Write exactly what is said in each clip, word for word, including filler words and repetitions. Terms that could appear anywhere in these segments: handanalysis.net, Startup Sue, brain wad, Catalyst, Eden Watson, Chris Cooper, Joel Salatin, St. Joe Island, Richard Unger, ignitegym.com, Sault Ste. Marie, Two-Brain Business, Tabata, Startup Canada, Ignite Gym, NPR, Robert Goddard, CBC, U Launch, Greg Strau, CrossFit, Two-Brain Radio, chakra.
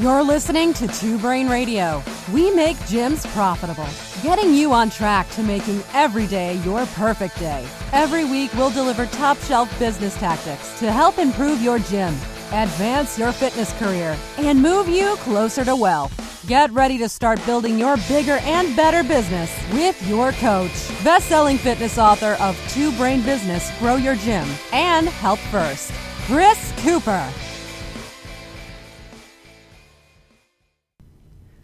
You're listening to Two-Brain Radio. We make gyms profitable, getting you on track to making every day your perfect day. Every week, we'll deliver top-shelf business tactics to help improve your gym, advance your fitness career, and move you closer to wealth. Get ready to start building your bigger and better business with your coach, best-selling fitness author of Two-Brain Business, Grow Your Gym, and Help First, Chris Cooper.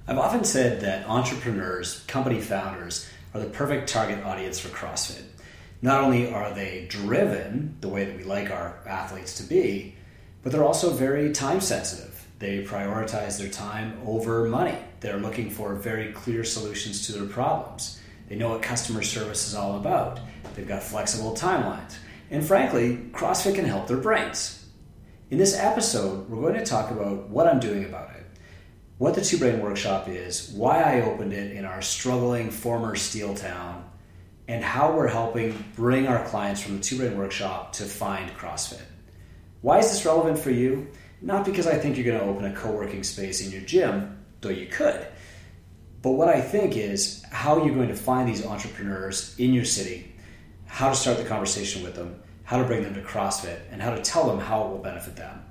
I've often said that entrepreneurs, company founders, are the perfect target audience for CrossFit. Not only are they driven, the way that we like our athletes to be, but they're also very time sensitive. They prioritize their time over money. They're looking for very clear solutions to their problems. They know what customer service is all about. They've got flexible timelines. And frankly, CrossFit can help their brains. In this episode, we're going to talk about what I'm doing about it, what the Two-Brain Workshop is, why I opened it in our struggling former steel town, and how we're helping bring our clients from the Two-Brain Workshop to find CrossFit. Why is this relevant for you? Not because I think you're going to open a co-working space in your gym, though you could, but what I think is how you're going to find these entrepreneurs in your city, how to start the conversation with them, how to bring them to CrossFit, and how to tell them how it will benefit them.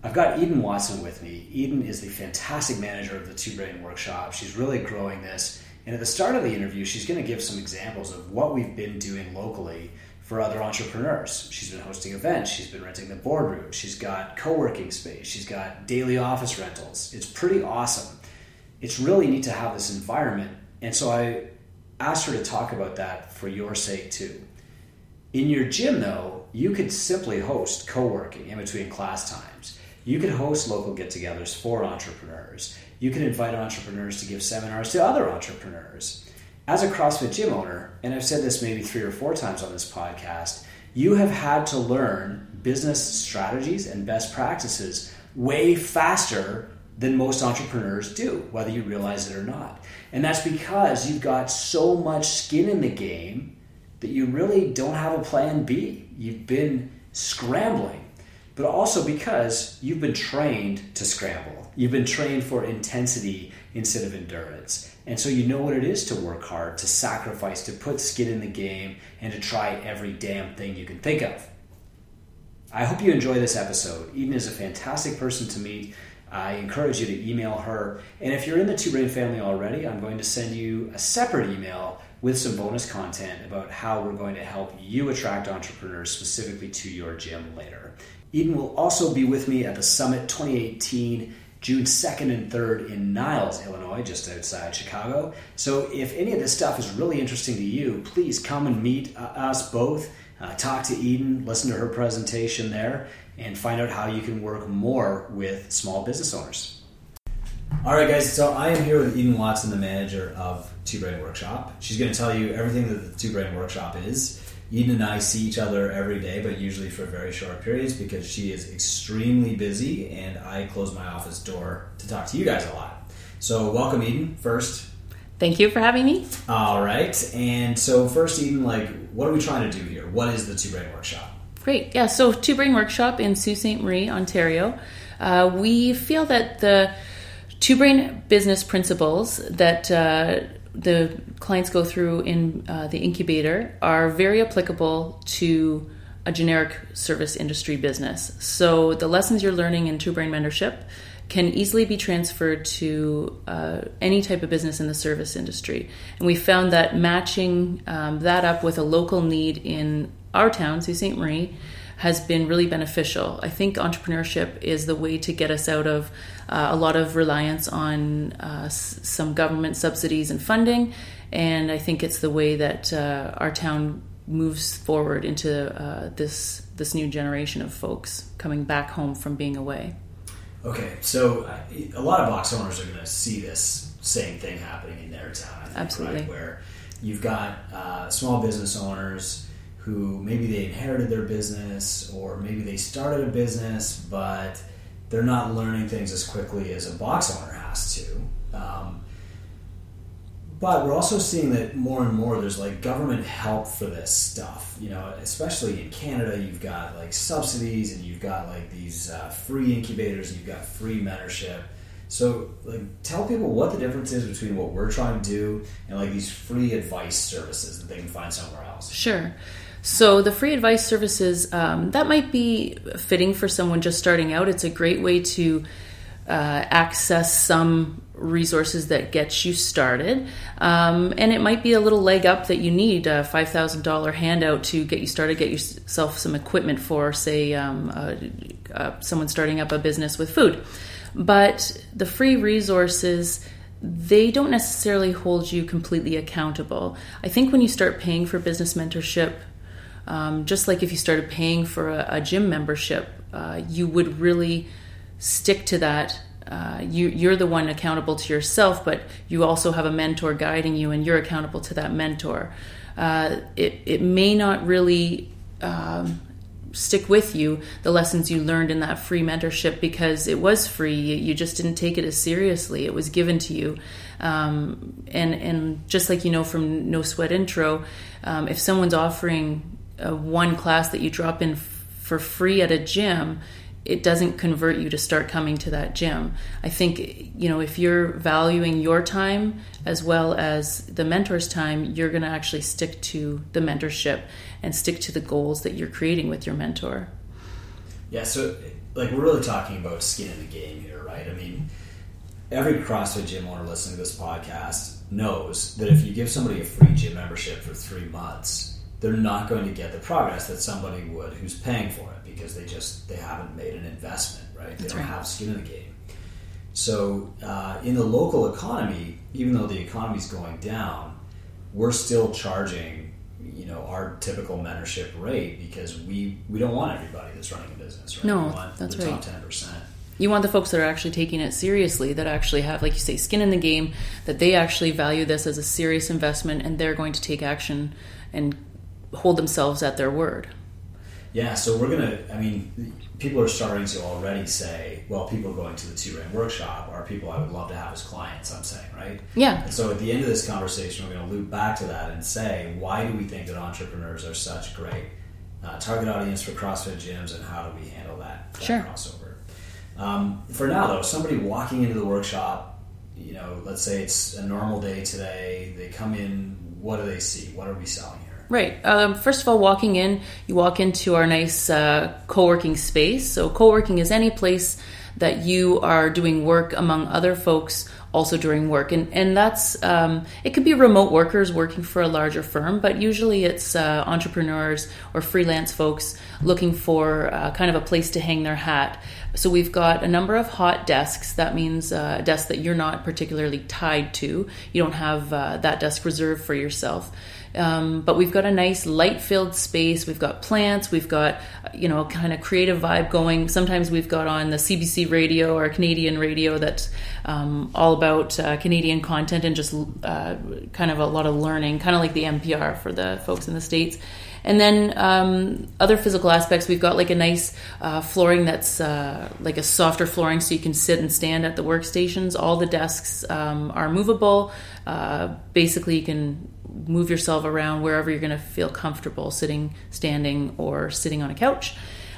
I've got Eden Watson with me. Eden is the fantastic manager of the Two-Brain Workshop. She's really growing this. And at the start of the interview, she's going to give some examples of what we've been doing locally for other entrepreneurs. She's been hosting events. She's been renting the boardroom. She's got co-working space. She's got daily office rentals. It's pretty awesome. It's really neat to have this environment. And so I asked her to talk about that for your sake too. In your gym, though, you could simply host co-working in between class times. You can host local get-togethers for entrepreneurs. You can invite entrepreneurs to give seminars to other entrepreneurs. As a CrossFit gym owner, and I've said this maybe three or four times on this podcast, you have had to learn business strategies and best practices way faster than most entrepreneurs do, whether you realize it or not. And that's because you've got so much skin in the game that you really don't have a plan B. You've been scrambling. But also because you've been trained to scramble. You've been trained for intensity instead of endurance. And so you know what it is to work hard, to sacrifice, to put skin in the game, and to try every damn thing you can think of. I hope you enjoy this episode. Eden is a fantastic person to meet. I encourage you to email her. And if you're in the Two-Brain family already, I'm going to send you a separate email with some bonus content about how we're going to help you attract entrepreneurs specifically to your gym later. Eden will also be with me at the Summit twenty eighteen, June second and third in Niles, Illinois, just outside Chicago. So if any of this stuff is really interesting to you, please come and meet uh, us both. Uh, talk to Eden, listen to her presentation there, and find out how you can work more with small business owners. All right, guys, so I am here with Eden Watson, the manager of Two-Brain Workshop. She's going to tell you everything that the Two-Brain Workshop is. Eden and I see each other every day, but usually for very short periods because she is extremely busy and I close my office door to talk to you guys a lot. So welcome, Eden, first. Thank you for having me. All right. And so first, Eden, like, what are we trying to do here? What is the Two-Brain Workshop? Great. Yeah, so Two-Brain Workshop in Sault Ste. Marie, Ontario. Uh, we feel that the Two-Brain business principles that uh, the clients go through in uh, the incubator are very applicable to a generic service industry business. So the lessons you're learning in Two-Brain mentorship can easily be transferred to uh, any type of business in the service industry. And we found that matching um, that up with a local need in our town, Sault Ste. Marie, has been really beneficial. I think entrepreneurship is the way to get us out of uh, a lot of reliance on uh, s- some government subsidies and funding, and I think it's the way that uh, our town moves forward into uh, this this new generation of folks coming back home from being away. Okay, so uh, a lot of box owners are going to see this same thing happening in their town, I think, absolutely, right? Where you've got uh, small business owners who maybe they inherited their business or maybe they started a business, but they're not learning things as quickly as a box owner has to. Um, but we're also seeing that more and more there's like government help for this stuff. You know, especially in Canada, you've got like subsidies and you've got like these uh, free incubators and you've got free mentorship. So, like, tell people what the difference is between what we're trying to do and, like, these free advice services that they can find somewhere else. Sure. So the free advice services, um, that might be fitting for someone just starting out. It's a great way to uh, access some resources that get you started. Um, and it might be a little leg up that you need, a five thousand dollars handout to get you started, get yourself some equipment for, say, um, uh, uh, someone starting up a business with food. But the free resources, they don't necessarily hold you completely accountable. I think when you start paying for business mentorship, um, just like if you started paying for a, a gym membership, uh, you would really stick to that. Uh, you, you're the one accountable to yourself, but you also have a mentor guiding you, and you're accountable to that mentor. Uh, it, it may not really um, stick with you, the lessons you learned in that free mentorship, because it was free. You just didn't take it as seriously. It was given to you. Um, and, and just like you know from No Sweat Intro, um, if someone's offering uh, one class that you drop in f- for free at a gym, it doesn't convert you to start coming to that gym. I think, you know, if you're valuing your time as well as the mentor's time, you're going to actually stick to the mentorship and stick to the goals that you're creating with your mentor. Yeah, so, like, we're really talking about skin in the game here, right? I mean, every CrossFit gym owner listening to this podcast knows that if you give somebody a free gym membership for three months, they're not going to get the progress that somebody would who's paying for it, because they just they haven't made an investment, right? They That's don't right. have skin in the game. So uh, in the local economy, even though the economy's going down, we're still charging, you know, our typical mentorship rate, because we, we don't want everybody that's running a business, right? No, we want that's the right. top ten percent. You want the folks that are actually taking it seriously, that actually have, like you say, skin in the game, that they actually value this as a serious investment, and they're going to take action and hold themselves at their word. Yeah, so we're going to, I mean, people are starting to already say, well, people going to the Two-Brain Workshop are people I would love to have as clients, I'm saying, right? Yeah. And so at the end of this conversation, we're going to loop back to that and say, why do we think that entrepreneurs are such great uh, target audience for CrossFit gyms, and how do we handle that, that sure. crossover? Um, for now, though, somebody walking into the workshop, you know, let's say it's a normal day today, they come in, what do they see? What are we selling? Right. Um, first of all, walking in, you walk into our nice uh, co-working space. So co-working is any place that you are doing work among other folks also during work. And, and that's, um, it could be remote workers working for a larger firm, but usually it's uh, entrepreneurs or freelance folks looking for uh, kind of a place to hang their hat. So we've got a number of hot desks. That means uh, desks that you're not particularly tied to. You don't have uh, that desk reserved for yourself. Um, but we've got a nice light-filled space. We've got plants. We've got, you know, kind of creative vibe going. Sometimes we've got on the C B C radio or Canadian radio that's um, all about uh, Canadian content and just uh, kind of a lot of learning, kind of like the N P R for the folks in the States. And then um, other physical aspects, we've got like a nice uh, flooring that's uh, like a softer flooring, so you can sit and stand at the workstations. All the desks um, are movable. Uh, basically, you can move yourself around wherever you're going to feel comfortable, sitting, standing, or sitting on a couch.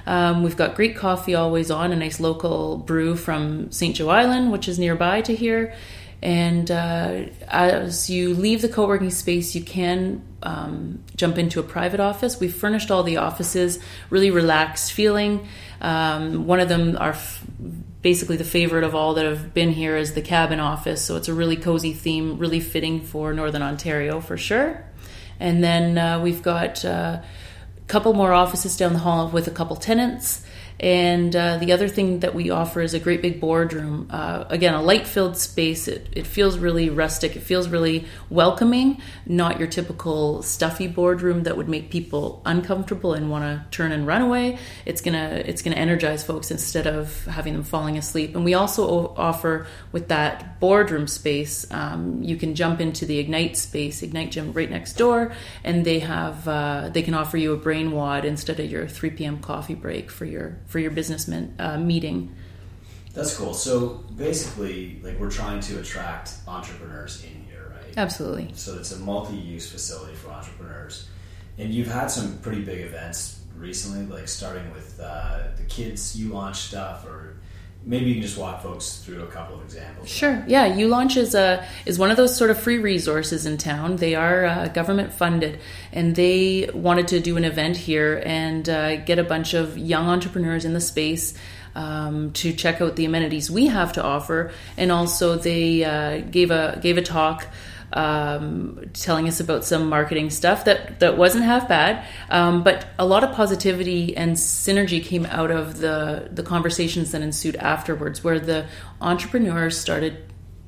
Um, we've got Greek coffee always on, a nice local brew from Saint Joe Island, which is nearby to here. And uh, as you leave the co-working space, you can um, jump into a private office. We've furnished all the offices, really relaxed feeling. Um, one of them, are f- basically the favorite of all that have been here, is the cabin office. So it's a really cozy theme, really fitting for Northern Ontario for sure. And then uh, we've got uh, a couple more offices down the hall with a couple tenants. And uh, the other thing that we offer is a great big boardroom. Uh, again, a light-filled space. It, it feels really rustic. It feels really welcoming, not your typical stuffy boardroom that would make people uncomfortable and want to turn and run away. It's gonna it's gonna energize folks instead of having them falling asleep. And we also offer, with that boardroom space, um, you can jump into the Ignite space, Ignite Gym right next door, and they have uh, they can offer you a brain wad instead of your three p.m. coffee break for your for your business men, uh, meeting. That's cool. So basically, like, we're trying to attract entrepreneurs in here, right? Absolutely. So it's a multi-use facility for entrepreneurs. And you've had some pretty big events recently, like starting with uh, the kids' U Launch stuff, or maybe you can just walk folks through a couple of examples. Sure. Yeah, U Launch is a is one of those sort of free resources in town. They are uh, government funded, and they wanted to do an event here and uh, get a bunch of young entrepreneurs in the space um, to check out the amenities we have to offer. And also, they uh, gave a gave a talk. Um, telling us about some marketing stuff that, that wasn't half bad, um, but a lot of positivity and synergy came out of the, the conversations that ensued afterwards, where the entrepreneurs started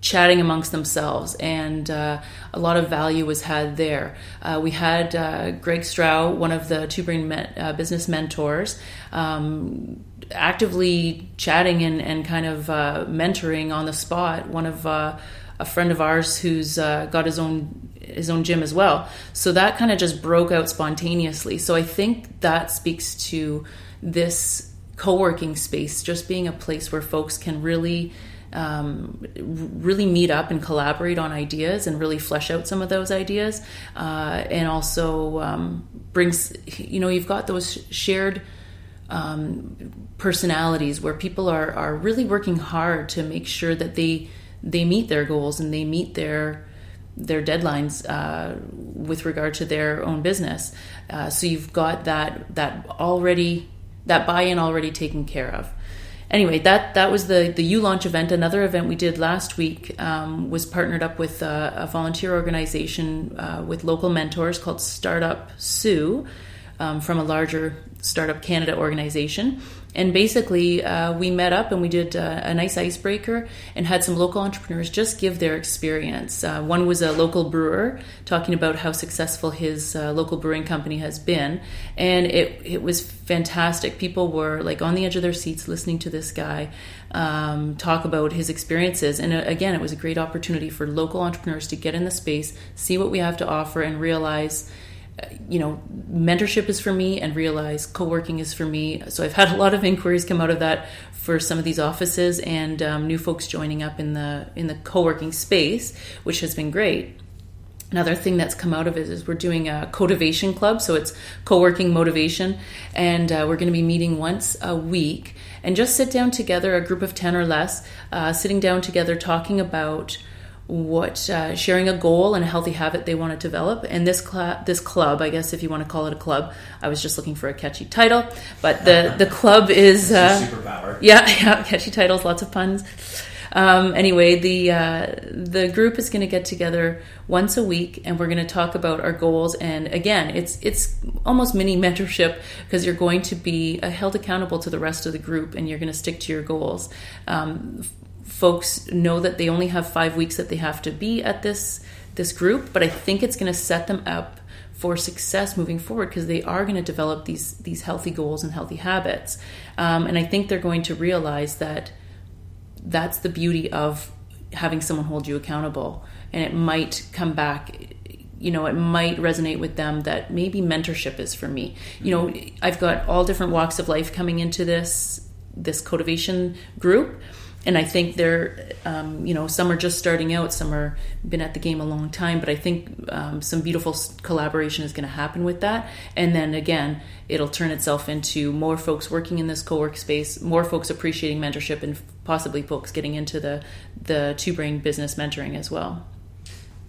chatting amongst themselves, and uh, a lot of value was had there. Uh, we had uh, Greg Strau, one of the Two-Brain men, uh, business mentors, um, actively chatting and, and kind of uh, mentoring on the spot one of uh, a friend of ours who's uh, got his own his own gym as well. So that kind of just broke out spontaneously. So I think that speaks to this co-working space just being a place where folks can really um, really meet up and collaborate on ideas and really flesh out some of those ideas, uh, and also um, brings, you know, you've got those shared um, personalities where people are are really working hard to make sure that they they meet their goals and they meet their their deadlines uh, with regard to their own business. Uh, so you've got that that already that buy-in already taken care of. Anyway, that that was the the U Launch event. Another event we did last week um, was partnered up with a, a volunteer organization uh, with local mentors called Startup Sue um, from a larger Startup Canada organization. And basically, uh, we met up and we did uh, a nice icebreaker and had some local entrepreneurs just give their experience. Uh, one was a local brewer talking about how successful his uh, local brewing company has been. And it, it was fantastic. People were like on the edge of their seats listening to this guy um, talk about his experiences. And uh, again, it was a great opportunity for local entrepreneurs to get in the space, see what we have to offer, and realize, you know, mentorship is for me, and realize co-working is for me. So I've had a lot of inquiries come out of that for some of these offices, and um, new folks joining up in the in the co-working space, which has been great. Another thing that's come out of it is we're doing a Cotivation Club, so it's co-working motivation, and uh, we're going to be meeting once a week and just sit down together, a group of ten or less, uh, sitting down together talking about what uh, sharing a goal and a healthy habit they want to develop. And this cl- this club, I guess if you want to call it a club, I was just looking for a catchy title, but the the club is uh, superpower. Yeah, yeah, catchy titles, lots of puns. Um, anyway, the uh, the group is going to get together once a week, and we're going to talk about our goals. And again, it's it's almost mini mentorship, because you're going to be uh, held accountable to the rest of the group, and you're going to stick to your goals. Um, Folks know that they only have five weeks that they have to be at this this group, but I think it's going to set them up for success moving forward, because they are going to develop these these healthy goals and healthy habits. Um, and I think they're going to realize that that's the beauty of having someone hold you accountable. And it might come back, you know, it might resonate with them that maybe mentorship is for me. Mm-hmm. You know, I've got all different walks of life coming into this this cultivation group. And I think they're, um, you know, some are just starting out, some are been at the game a long time, but I think um, some beautiful collaboration is going to happen with that. And then again, it'll turn itself into more folks working in this co-work space, more folks appreciating mentorship, and possibly folks getting into the, the Two-Brain business mentoring as well.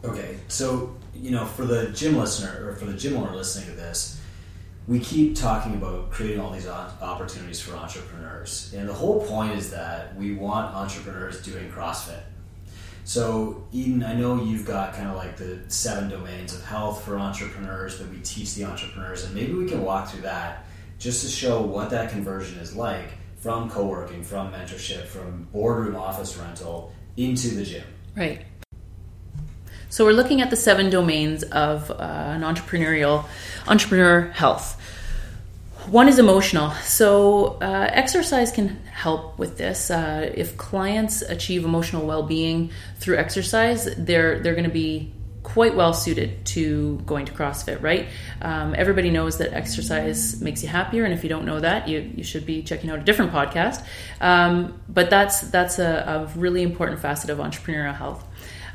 Okay, so, you know, for the gym listener, or for the gym owner listening to this, we keep talking about creating all these opportunities for entrepreneurs. And the whole point is that we want entrepreneurs doing CrossFit. So, Eden, I know you've got kind of like the seven domains of health for entrepreneurs that we teach the entrepreneurs. And maybe we can walk through that just to show what that conversion is like from co-working, from mentorship, from boardroom office rental into the gym. Right. So we're looking at the seven domains of uh, an entrepreneurial entrepreneur health. One is emotional. So uh, exercise can help with this. Uh, if clients achieve emotional well-being through exercise, they're they're going to be quite well suited to going to CrossFit, right? Um, everybody knows that exercise makes you happier, and if you don't know that, you, you should be checking out a different podcast. Um, but that's that's a, a really important facet of entrepreneurial health.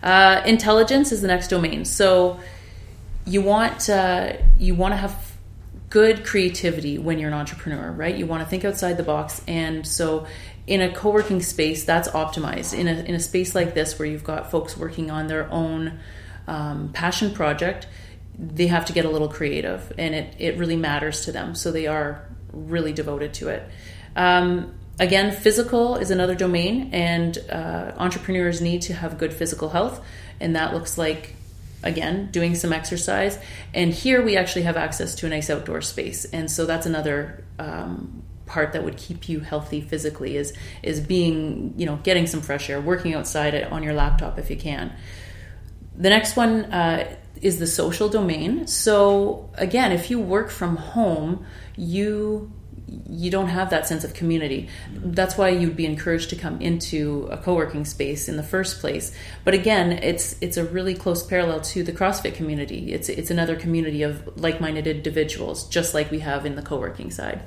Uh, intelligence is the next domain. So you want uh, you want to have good creativity when you're an entrepreneur, right? You want to think outside the box, and so in a co-working space, that's optimized. In a in a space like this where you've got folks working on their own um, passion project, they have to get a little creative, and it, it really matters to them. So they are really devoted to it. Um, again, physical is another domain, and uh, entrepreneurs need to have good physical health, and that looks like, again, doing some exercise. And here we actually have access to a nice outdoor space, and so that's another um, part that would keep you healthy physically is is being, you know, getting some fresh air, working outside on your laptop if you can. The next one uh, is the social domain. So again, if you work from home, you you don't have that sense of community. That's why you'd be encouraged to come into a co-working space in the first place. But again, it's it's a really close parallel to the CrossFit community. It's it's another community of like-minded individuals, just like we have in the co-working side.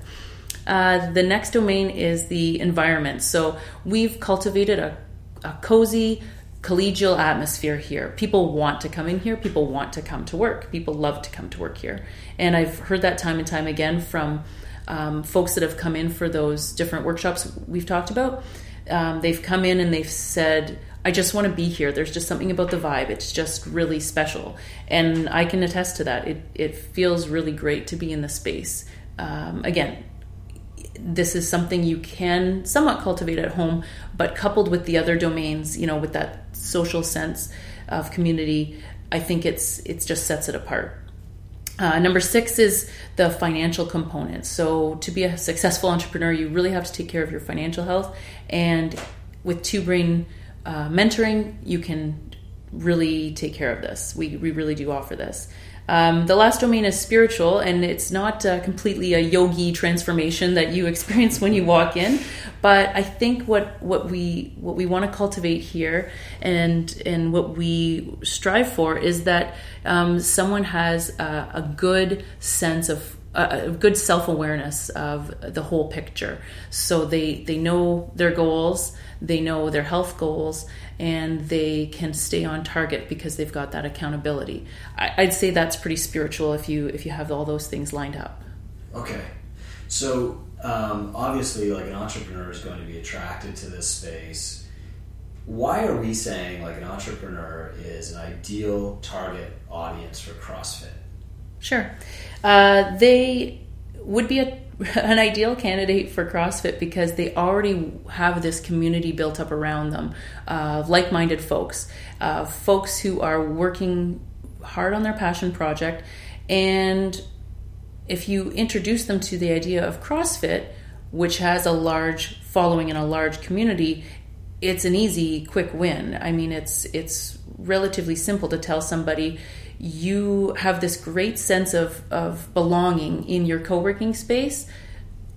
Uh, the next domain is the environment. So we've cultivated a, a cozy, collegial atmosphere here. People want to come in here. People want to come to work. People love to come to work here. And I've heard that time and time again from Um, folks that have come in for those different workshops we've talked about. Um, they've come in and they've said, I just want to be here. There's just something about the vibe. It's just really special. And I can attest to that. It, it feels really great to be in the space. Um, again, this is something you can somewhat cultivate at home, but coupled with the other domains, you know, with that social sense of community, I think it's it's just sets it apart. Uh, number six is the financial component. So to be a successful entrepreneur, you really have to take care of your financial health. And with Two-Brain uh, mentoring, you can really take care of this. We, we really do offer this. Um, the last domain is spiritual, and it's not uh, completely a yogi transformation that you experience when you walk in. But I think what, what we what we want to cultivate here, and and what we strive for, is that um, someone has a, a good sense of a, a good self-awareness of the whole picture. So they they know their goals, they know their health goals, and they can stay on target because they've got that accountability. I'd say that's pretty spiritual if you if you have all those things lined up. Okay. So um, obviously, like, an entrepreneur is going to be attracted to this space. Why are we saying, like, an entrepreneur is an ideal target audience for CrossFit? Sure. Uh, they would be a an ideal candidate for CrossFit because they already have this community built up around them of uh, like-minded folks, uh, folks who are working hard on their passion project. And if you introduce them to the idea of CrossFit, which has a large following and a large community, it's an easy, quick win. I mean, it's it's relatively simple to tell somebody, you have this great sense of, of belonging in your co-working space.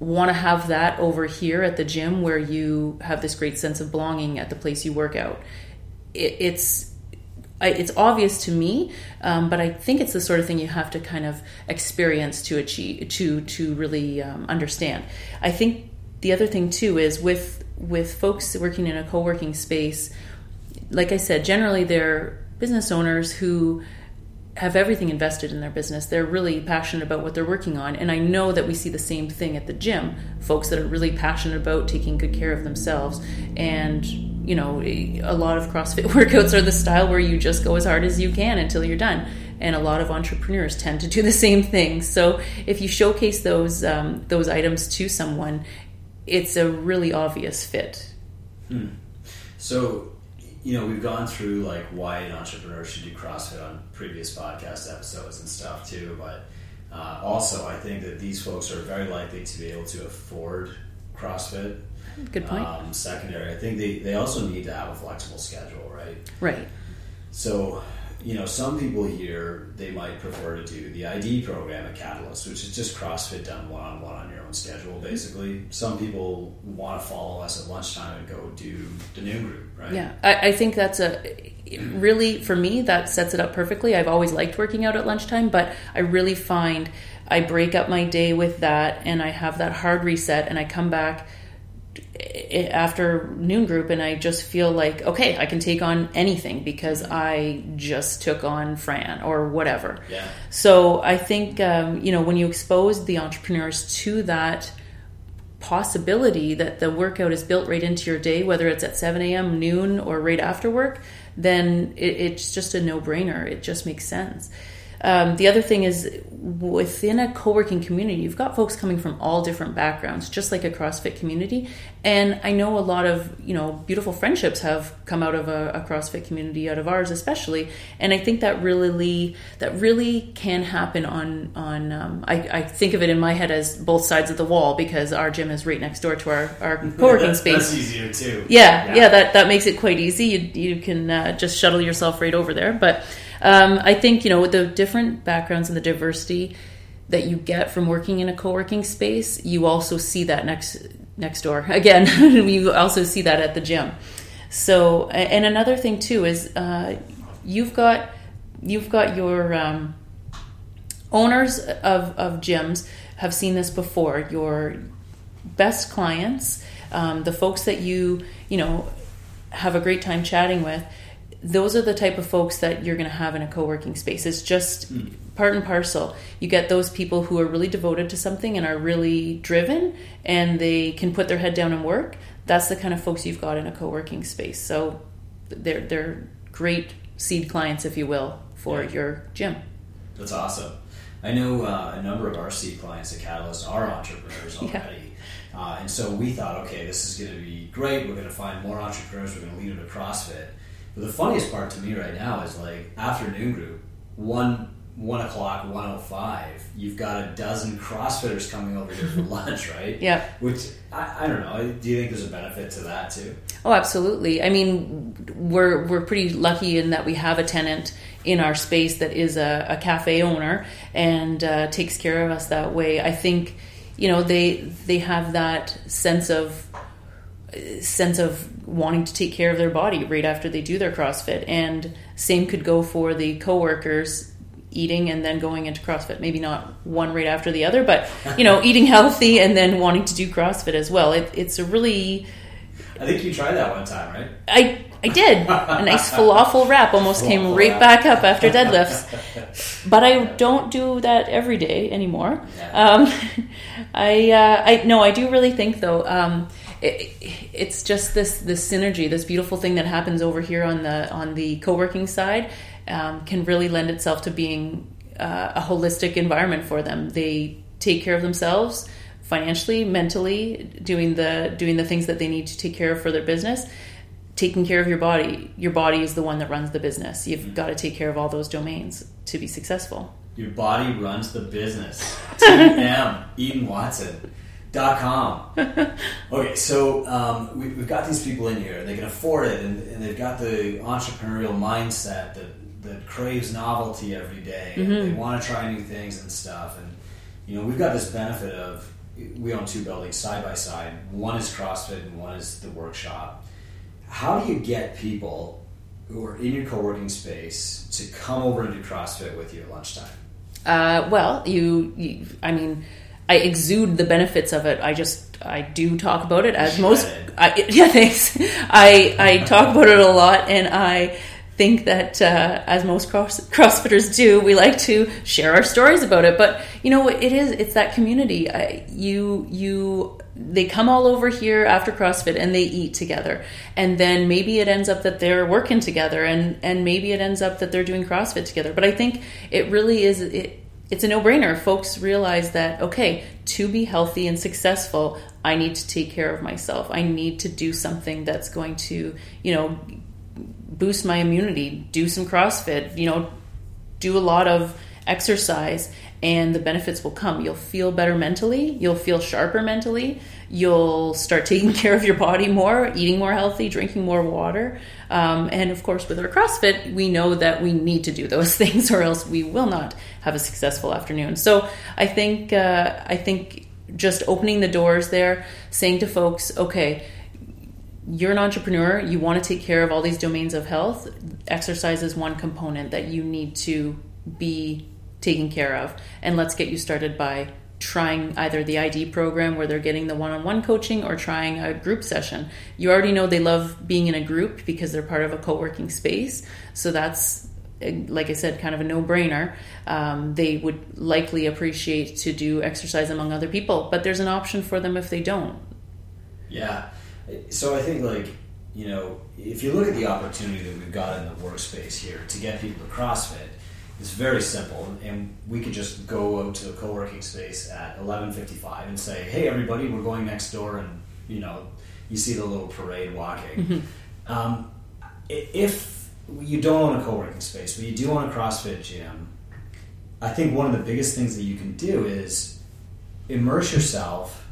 Want to have that over here at the gym where you have this great sense of belonging at the place you work out. It, it's it's obvious to me, um, but I think it's the sort of thing you have to kind of experience to achieve to to really um, understand. I think the other thing too is with with folks working in a co-working space, like I said, generally they're business owners who have everything invested in their business. They're really passionate about what they're working on. And I know that we see the same thing at the gym. Folks that are really passionate about taking good care of themselves. And, you know, a lot of CrossFit workouts are the style where you just go as hard as you can until you're done. And a lot of entrepreneurs tend to do the same thing. So if you showcase those, um, those items to someone, it's a really obvious fit. Hmm. So, you know, we've gone through, like, why an entrepreneur should do CrossFit on previous podcast episodes and stuff too, but uh, also I think that these folks are very likely to be able to afford CrossFit. Good point. Um, secondary, I think they, they also need to have a flexible schedule, right? Right. So, you know, some people here, they might prefer to do the I D program at Catalyst, which is just CrossFit done one-on-one on your own schedule, basically. Some people want to follow us at lunchtime and go do the noon group, right? Yeah, I, I think that's a... really, for me, that sets it up perfectly. I've always liked working out at lunchtime, but I really find I break up my day with that, and I have that hard reset, and I come back after noon group and I just feel like, okay, I can take on anything because I just took on Fran or whatever. Yeah. So I think, um, you know, when you expose the entrepreneurs to that possibility that the workout is built right into your day, whether it's at seven a.m., noon, or right after work, then it, it's just a no-brainer. It just makes sense. Um, the other thing is, within a co-working community, you've got folks coming from all different backgrounds, just like a CrossFit community. And I know a lot of, you know, beautiful friendships have come out of a, a CrossFit community, out of ours especially. And I think that really, that really can happen on, on um, I, I think of it in my head as both sides of the wall, because our gym is right next door to our, our co-working that's, space. That's easier too. Yeah, yeah, yeah, that, that makes it quite easy. You, you can uh, just shuttle yourself right over there. But Um, I think, you know, with the different backgrounds and the diversity that you get from working in a co-working space, you also see that next next door. Again, you also see that at the gym. So, and another thing too is uh, you've got you've got your um, owners of, of gyms have seen this before. Your best clients, um, the folks that you you know have a great time chatting with. Those are the type of folks that you're going to have in a co-working space. It's just mm. part and parcel. You get those people who are really devoted to something and are really driven, and they can put their head down and work. That's the kind of folks you've got in a co-working space. So they're they're great seed clients, if you will, for yeah. your gym. That's awesome. I know uh, a number of our seed clients at Catalyst are entrepreneurs already. Yeah. Uh, and so we thought, okay, this is going to be great. We're going to find more entrepreneurs. We're going to lead them to CrossFit. But the funniest part to me right now is like afternoon group, one one o'clock, one oh five. You've got a dozen CrossFitters coming over here for lunch, right? Yeah. Which I, I don't know. Do you think there's a benefit to that too? Oh, absolutely. I mean, we're we're pretty lucky in that we have a tenant in our space that is a, a cafe owner and uh, takes care of us that way. I think, you know, they they have that sense of. sense of wanting to take care of their body right after they do their CrossFit. And same could go for the coworkers eating and then going into CrossFit. Maybe not one right after the other, but, you know, eating healthy and then wanting to do CrossFit as well. It, it's a really... I think you tried that one time, right? I I did. A nice falafel wrap almost falafel came right wrap. back up after deadlifts. But I don't do that every day anymore. Um, I, uh, I no, I do really think, though... Um, It, it's just this this synergy, this beautiful thing that happens over here on the on the co-working side um, can really lend itself to being uh, a holistic environment for them. They take care of themselves financially, mentally, doing the doing the things that they need to take care of for their business. Taking care of your body. Your body is the one that runs the business. You've mm-hmm. got to take care of all those domains to be successful. Your body runs the business. T M, Eden Watson. Dot com. Okay, so um, we, we've got these people in here. They can afford it, and, and they've got the entrepreneurial mindset that, that craves novelty every day. Mm-hmm. And they want to try new things and stuff. And, you know, we've got this benefit of we own two buildings side by side. One is CrossFit and one is the workshop. How do you get people who are in your co-working space to come over and do CrossFit with you at lunchtime? Uh, well, you, you, I mean... I exude the benefits of it. I just, I do talk about it as most, I, yeah, thanks. I, I talk about it a lot, and I think that uh, as most cross, CrossFitters do, we like to share our stories about it. But, you know, it is, it's that community. I, you, you, they come all over here after CrossFit and they eat together. And then maybe it ends up that they're working together, and, and maybe it ends up that they're doing CrossFit together. But I think it really is, it, It's a no-brainer. Folks realize that, okay, to be healthy and successful, I need to take care of myself. I need to do something that's going to, you know, boost my immunity, do some CrossFit, you know, do a lot of exercise, and the benefits will come. You'll feel better mentally. You'll feel sharper mentally. You'll start taking care of your body more, eating more healthy, drinking more water. Um, and of course, with our CrossFit, we know that we need to do those things, or else we will not have a successful afternoon. So I think uh, I think just opening the doors there, saying to folks, okay, you're an entrepreneur. You want to take care of all these domains of health. Exercise is one component that you need to be taken care of. And let's get you started by trying either the I D program where they're getting the one-on-one coaching, or trying a group session. You already know they love being in a group because they're part of a co-working space. So that's like I said, kind of a no-brainer. Um, they would likely appreciate to do exercise among other people, but there's an option for them if they don't. Yeah. So I think, like, you know, if you look at the opportunity that we've got in the workspace here to get people to CrossFit, it's very simple, and we could just go out to a co-working space at eleven fifty-five and say, hey, everybody, we're going next door, and, you know, you see the little parade walking. Mm-hmm. Um, if you don't own a co-working space, but you do own a CrossFit gym, I think one of the biggest things that you can do is immerse yourself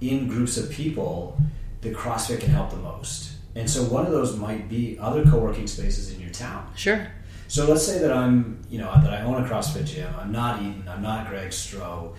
in groups of people that CrossFit can help the most. And so one of those might be other co-working spaces in your town. Sure. So let's say that I'm, you know, that I own a CrossFit gym. I'm not Eden. I'm not Greg Strau.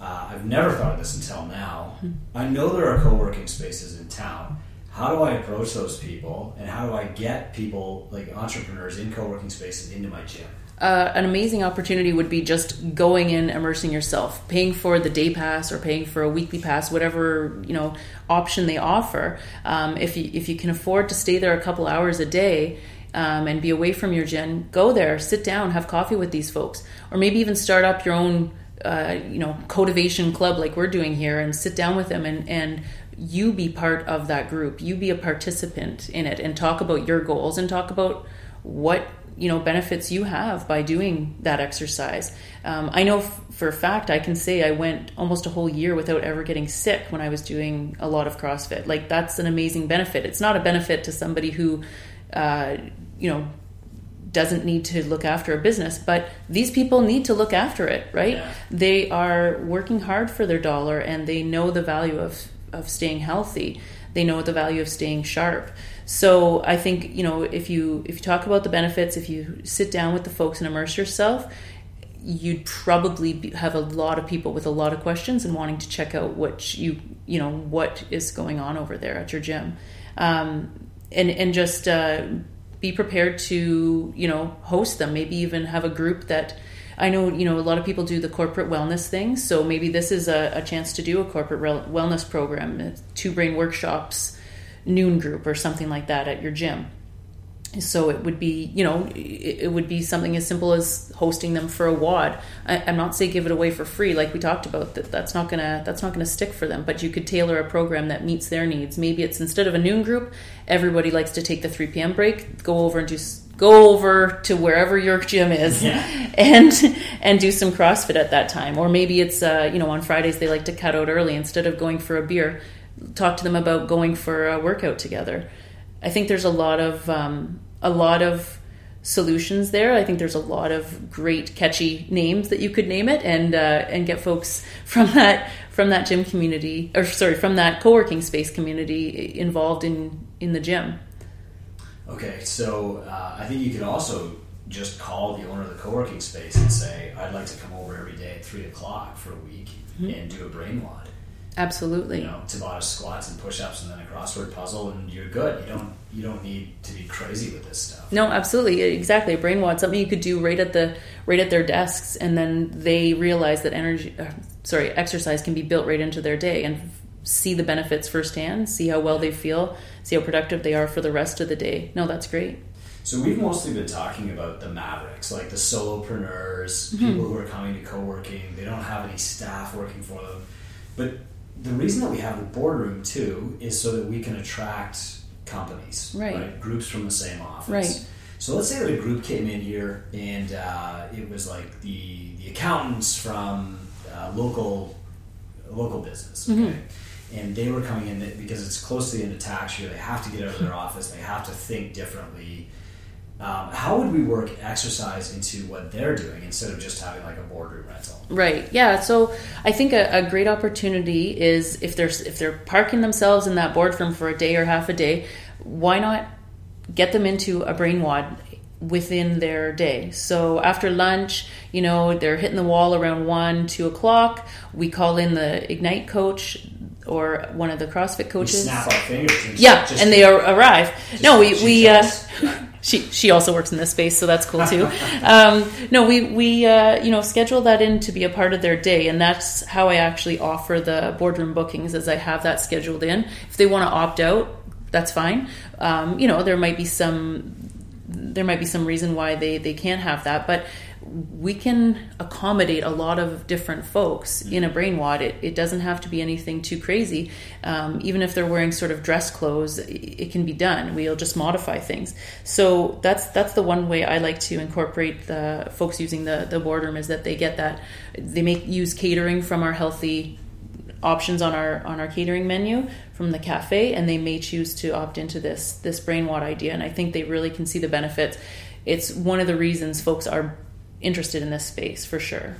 Uh, I've never thought of this until now. Mm-hmm. I know there are co-working spaces in town. How do I approach those people, and how do I get people, like entrepreneurs in co-working spaces, into my gym? Uh, an amazing opportunity would be just going in, immersing yourself, paying for the day pass or paying for a weekly pass, whatever, you know, option they offer. Um, if you if you can afford to stay there a couple hours a day, um, and be away from your gym, go there, sit down, have coffee with these folks, or maybe even start up your own, uh, you know, cultivation club like we're doing here, and sit down with them, and and. You be part of that group. You be a participant in it, and talk about your goals, and talk about what, you know, benefits you have by doing that exercise. Um, I know f- for a fact, I can say I went almost a whole year without ever getting sick when I was doing a lot of CrossFit. Like, that's an amazing benefit. It's not a benefit to somebody who, uh, you know, doesn't need to look after a business, but these people need to look after it, right? Yeah. They are working hard for their dollar, and they know the value of of staying healthy. They know the value of staying sharp. So I think, you know, if you if you talk about the benefits, if you sit down with the folks and immerse yourself, you'd probably be, have a lot of people with a lot of questions and wanting to check out what you you know what is going on over there at your gym, um, and and just uh, be prepared to, you know, host them. Maybe even have a group that. I know, you know, a lot of people do the corporate wellness thing, so maybe this is a, a chance to do a corporate rel- wellness program, Two-Brain Workshops, noon group or something like that at your gym. So it would be, you know, it, it would be something as simple as hosting them for a wad. I, I'm not saying give it away for free, like we talked about. That that's not gonna that's not gonna stick for them. But you could tailor a program that meets their needs. Maybe it's instead of a noon group, everybody likes to take the three p.m. break, go over and do. Go over to wherever your gym is, yeah. and and do some CrossFit at that time. Or maybe it's, uh, you know, on Fridays they like to cut out early. Instead of going for a beer, talk to them about going for a workout together. I think there's a lot of um, a lot of solutions there. I think there's a lot of great catchy names that you could name it, and uh, and get folks from that from that gym community, or sorry, from that co-working space community involved in, in the gym. Okay, so uh, I think you could also just call the owner of the co-working space and say, I'd like to come over every day at three o'clock for a week, mm-hmm. and do a brain wad. Absolutely. You know, Tabata squats and push-ups and then a crossword puzzle, and you're good. You don't you don't need to be crazy with this stuff. No, absolutely. Exactly. A brain wad, something you could do right at the right at their desks, and then they realize that energy, uh, sorry, exercise can be built right into their day, and see the benefits firsthand, see how well they feel, see how productive they are for the rest of the day. No, that's great. So we've mostly been talking about the mavericks, like the solopreneurs, mm-hmm. people who are coming to co-working. They don't have any staff working for them. But the reason that we have a boardroom, too, is so that we can attract companies, right? right? Groups from the same office. Right. So let's say that a group came in here, and uh, it was like the, the accountants from uh, local local business, okay? Mm-hmm. And they were coming in because it's close to the end of tax year. They have to get out of their office. They have to think differently. Um, how would we work exercise into what they're doing instead of just having like a boardroom rental? Right. Yeah. So I think a, a great opportunity is if they're if they're parking themselves in that boardroom for a day or half a day, why not get them into a brain wad within their day? So after lunch, you know, they're hitting the wall around one, two o'clock. We call in the Ignite coach. Or one of the CrossFit coaches. We snap our fingers. And yeah, just, and they ar- arrive. Just, no, we... She, we, uh, she she also works in this space, so that's cool too. um, no, we, we uh, you know, schedule that in to be a part of their day, and that's how I actually offer the boardroom bookings, as I have that scheduled in. If they want to opt out, that's fine. Um, you know, there might be some... there might be some reason why they, they can't have that, but we can accommodate a lot of different folks in a brain wad. It, it doesn't have to be anything too crazy. Um, even if they're wearing sort of dress clothes, it, it can be done. We'll just modify things. So that's that's the one way I like to incorporate the folks using the, the boardroom, is that they get that. They make use catering from our healthy options on our on our catering menu from the cafe, and they may choose to opt into this, this brain wad idea. And I think they really can see the benefits. It's one of the reasons folks are interested in this space, for sure.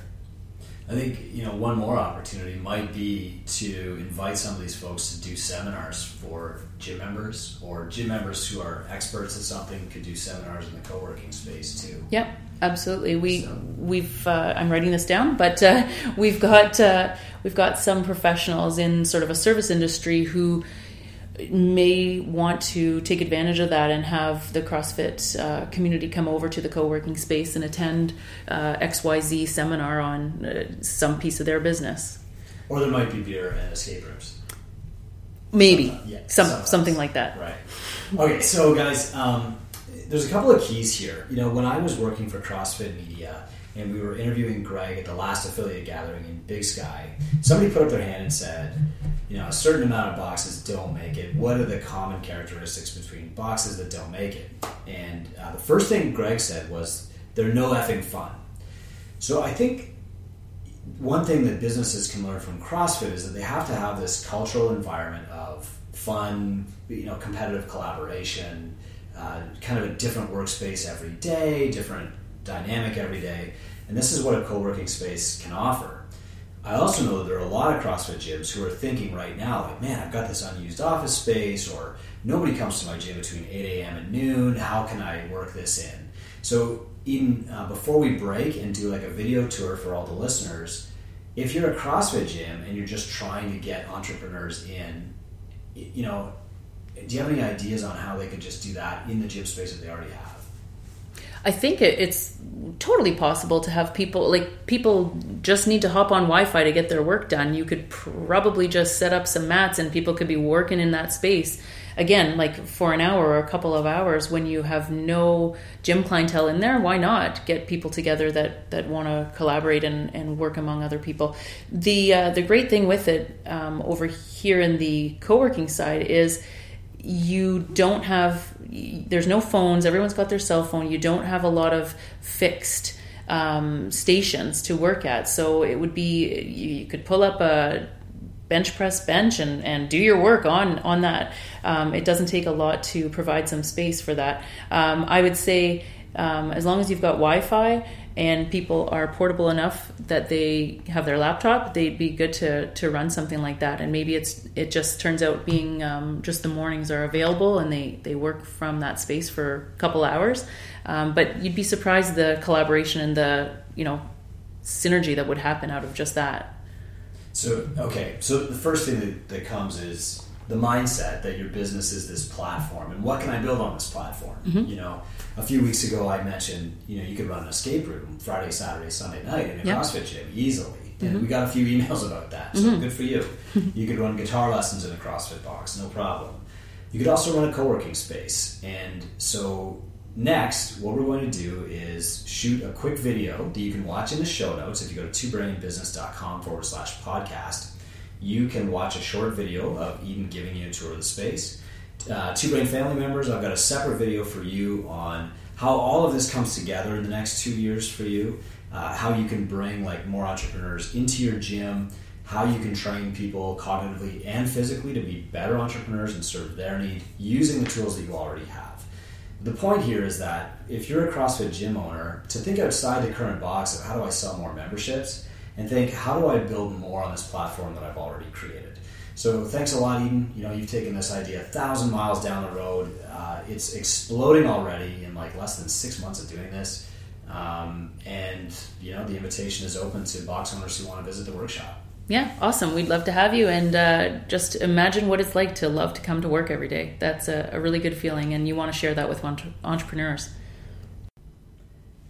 I think, you know, one more opportunity might be to invite some of these folks to do seminars for gym members, or gym members who are experts at something could do seminars in the co-working space too. Yep, absolutely. We so. we've uh, I'm writing this down, but uh, we've got uh, we've got some professionals in sort of a service industry who may want to take advantage of that and have the CrossFit uh, community come over to the co-working space and attend uh, X Y Z seminar on uh, some piece of their business. Or there might be beer and escape rooms. Maybe. Yeah, some sometimes. Something like that. Right. Okay, so guys, um, there's a couple of keys here. You know, when I was working for CrossFit Media and we were interviewing Greg at the last affiliate gathering in Big Sky, somebody put up their hand and said, you know, a certain amount of boxes don't make it. What are the common characteristics between boxes that don't make it? And uh, the first thing Greg said was, they're no effing fun. So I think one thing that businesses can learn from CrossFit is that they have to have this cultural environment of fun, you know, competitive collaboration, uh, kind of a different workspace every day, different dynamic every day. And this is what a co-working space can offer. I also know that there are a lot of CrossFit gyms who are thinking right now, like, man, I've got this unused office space, or nobody comes to my gym between eight a.m. and noon. How can I work this in? So Eden, uh, before we break and do like a video tour for all the listeners, if you're a CrossFit gym and you're just trying to get entrepreneurs in, you know, do you have any ideas on how they could just do that in the gym space that they already have? I think it, it's totally possible to have people, like, people just need to hop on Wi-Fi to get their work done. You could probably just set up some mats and people could be working in that space. Again, like for an hour or a couple of hours when you have no gym clientele in there, why not get people together that, that want to collaborate and, and work among other people? The, uh, the great thing with it um, over here in the co-working side is you don't have, there's no phones, everyone's got their cell phone, you don't have a lot of fixed um, stations to work at. So it would be, you could pull up a bench press bench and, and do your work on, on that. Um, it doesn't take a lot to provide some space for that. Um, I would say um, as long as you've got Wi-Fi and people are portable enough that they have their laptop, they'd be good to, to run something like that. And maybe it's it just turns out being um, just the mornings are available and they, they work from that space for a couple hours. Um, but you'd be surprised the collaboration and the, you know, synergy that would happen out of just that. So, okay. So the first thing that, that comes is the mindset that your business is this platform, and what can I build on this platform? Mm-hmm. You know, a few weeks ago I mentioned, you know, you could run an escape room Friday, Saturday, Sunday night in a yep. CrossFit gym easily. Mm-hmm. And we got a few emails about that, so mm-hmm. good for you. You could run guitar lessons in a CrossFit box, no problem. You could also run a co-working space. And so next, what we're going to do is shoot a quick video that you can watch in the show notes. If you go to two brain business dot com forward slash podcast, you can watch a short video of Eden giving you a tour of the space. Uh, Two Brain family members, I've got a separate video for you on how all of this comes together in the next two years for you, uh, how you can bring like more entrepreneurs into your gym, how you can train people cognitively and physically to be better entrepreneurs and serve their need using the tools that you already have. The point here is that if you're a CrossFit gym owner, to think outside the current box of how do I sell more memberships, and think, how do I build more on this platform that I've already created? So thanks a lot, Eden. You know, you've taken this idea a thousand miles down the road. Uh, it's exploding already in like less than six months of doing this. Um, and, you know, the invitation is open to box owners who want to visit the workshop. Yeah, awesome. We'd love to have you. And uh, just imagine what it's like to love to come to work every day. That's a, a really good feeling. And you want to share that with entre- entrepreneurs.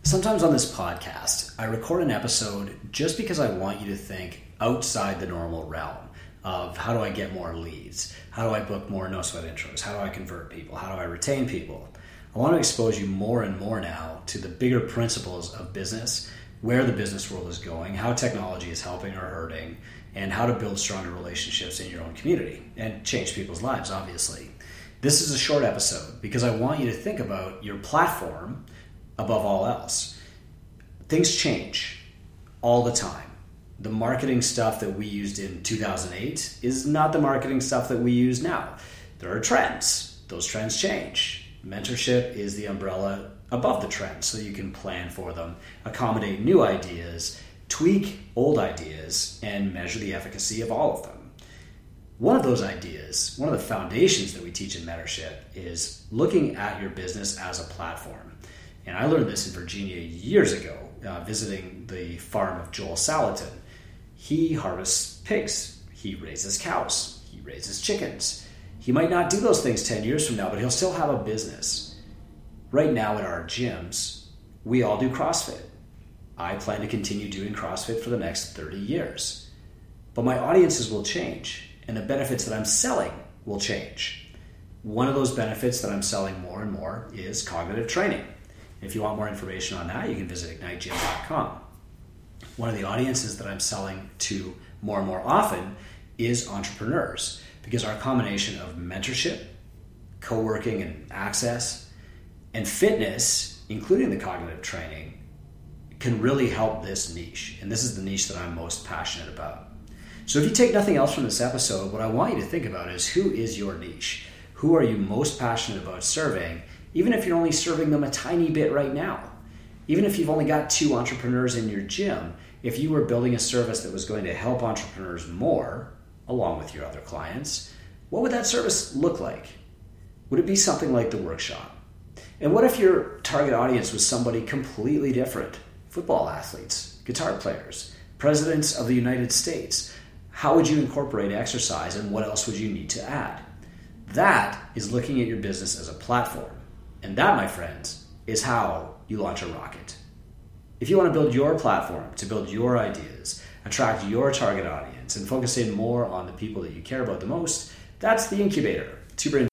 Sometimes on this podcast, I record an episode just because I want you to think outside the normal realm of how do I get more leads? How do I book more no-sweat intros? How do I convert people? How do I retain people? I want to expose you more and more now to the bigger principles of business, where the business world is going, how technology is helping or hurting, and how to build stronger relationships in your own community and change people's lives, obviously. This is a short episode because I want you to think about your platform above all else. Things change all the time. The marketing stuff that we used in two thousand eight is not the marketing stuff that we use now. There are trends. Those trends change. Mentorship is the umbrella above the trends, so you can plan for them, accommodate new ideas, tweak old ideas, and measure the efficacy of all of them. One of those ideas, one of the foundations that we teach in mentorship, is looking at your business as a platform. And I learned this in Virginia years ago, uh, visiting the farm of Joel Salatin. He harvests pigs. He raises cows. He raises chickens. He might not do those things ten years from now, but he'll still have a business. Right now at our gyms, we all do CrossFit. I plan to continue doing CrossFit for the next thirty years. But my audiences will change, and the benefits that I'm selling will change. One of those benefits that I'm selling more and more is cognitive training. If you want more information on that, you can visit ignite gym dot com. One of the audiences that I'm selling to more and more often is entrepreneurs, because our combination of mentorship, co-working and access, and fitness, including the cognitive training, can really help this niche. And this is the niche that I'm most passionate about. So if you take nothing else from this episode, what I want you to think about is, who is your niche? Who are you most passionate about serving, even if you're only serving them a tiny bit right now? Even if you've only got two entrepreneurs in your gym, if you were building a service that was going to help entrepreneurs more, along with your other clients, what would that service look like? Would it be something like the workshop? And what if your target audience was somebody completely different? Football athletes, guitar players, presidents of the United States. How would you incorporate exercise, and what else would you need to add? That is looking at your business as a platform. And that, my friends, is how you launch a rocket. If you want to build your platform to build your ideas, attract your target audience, and focus in more on the people that you care about the most, that's the incubator, Two-Brain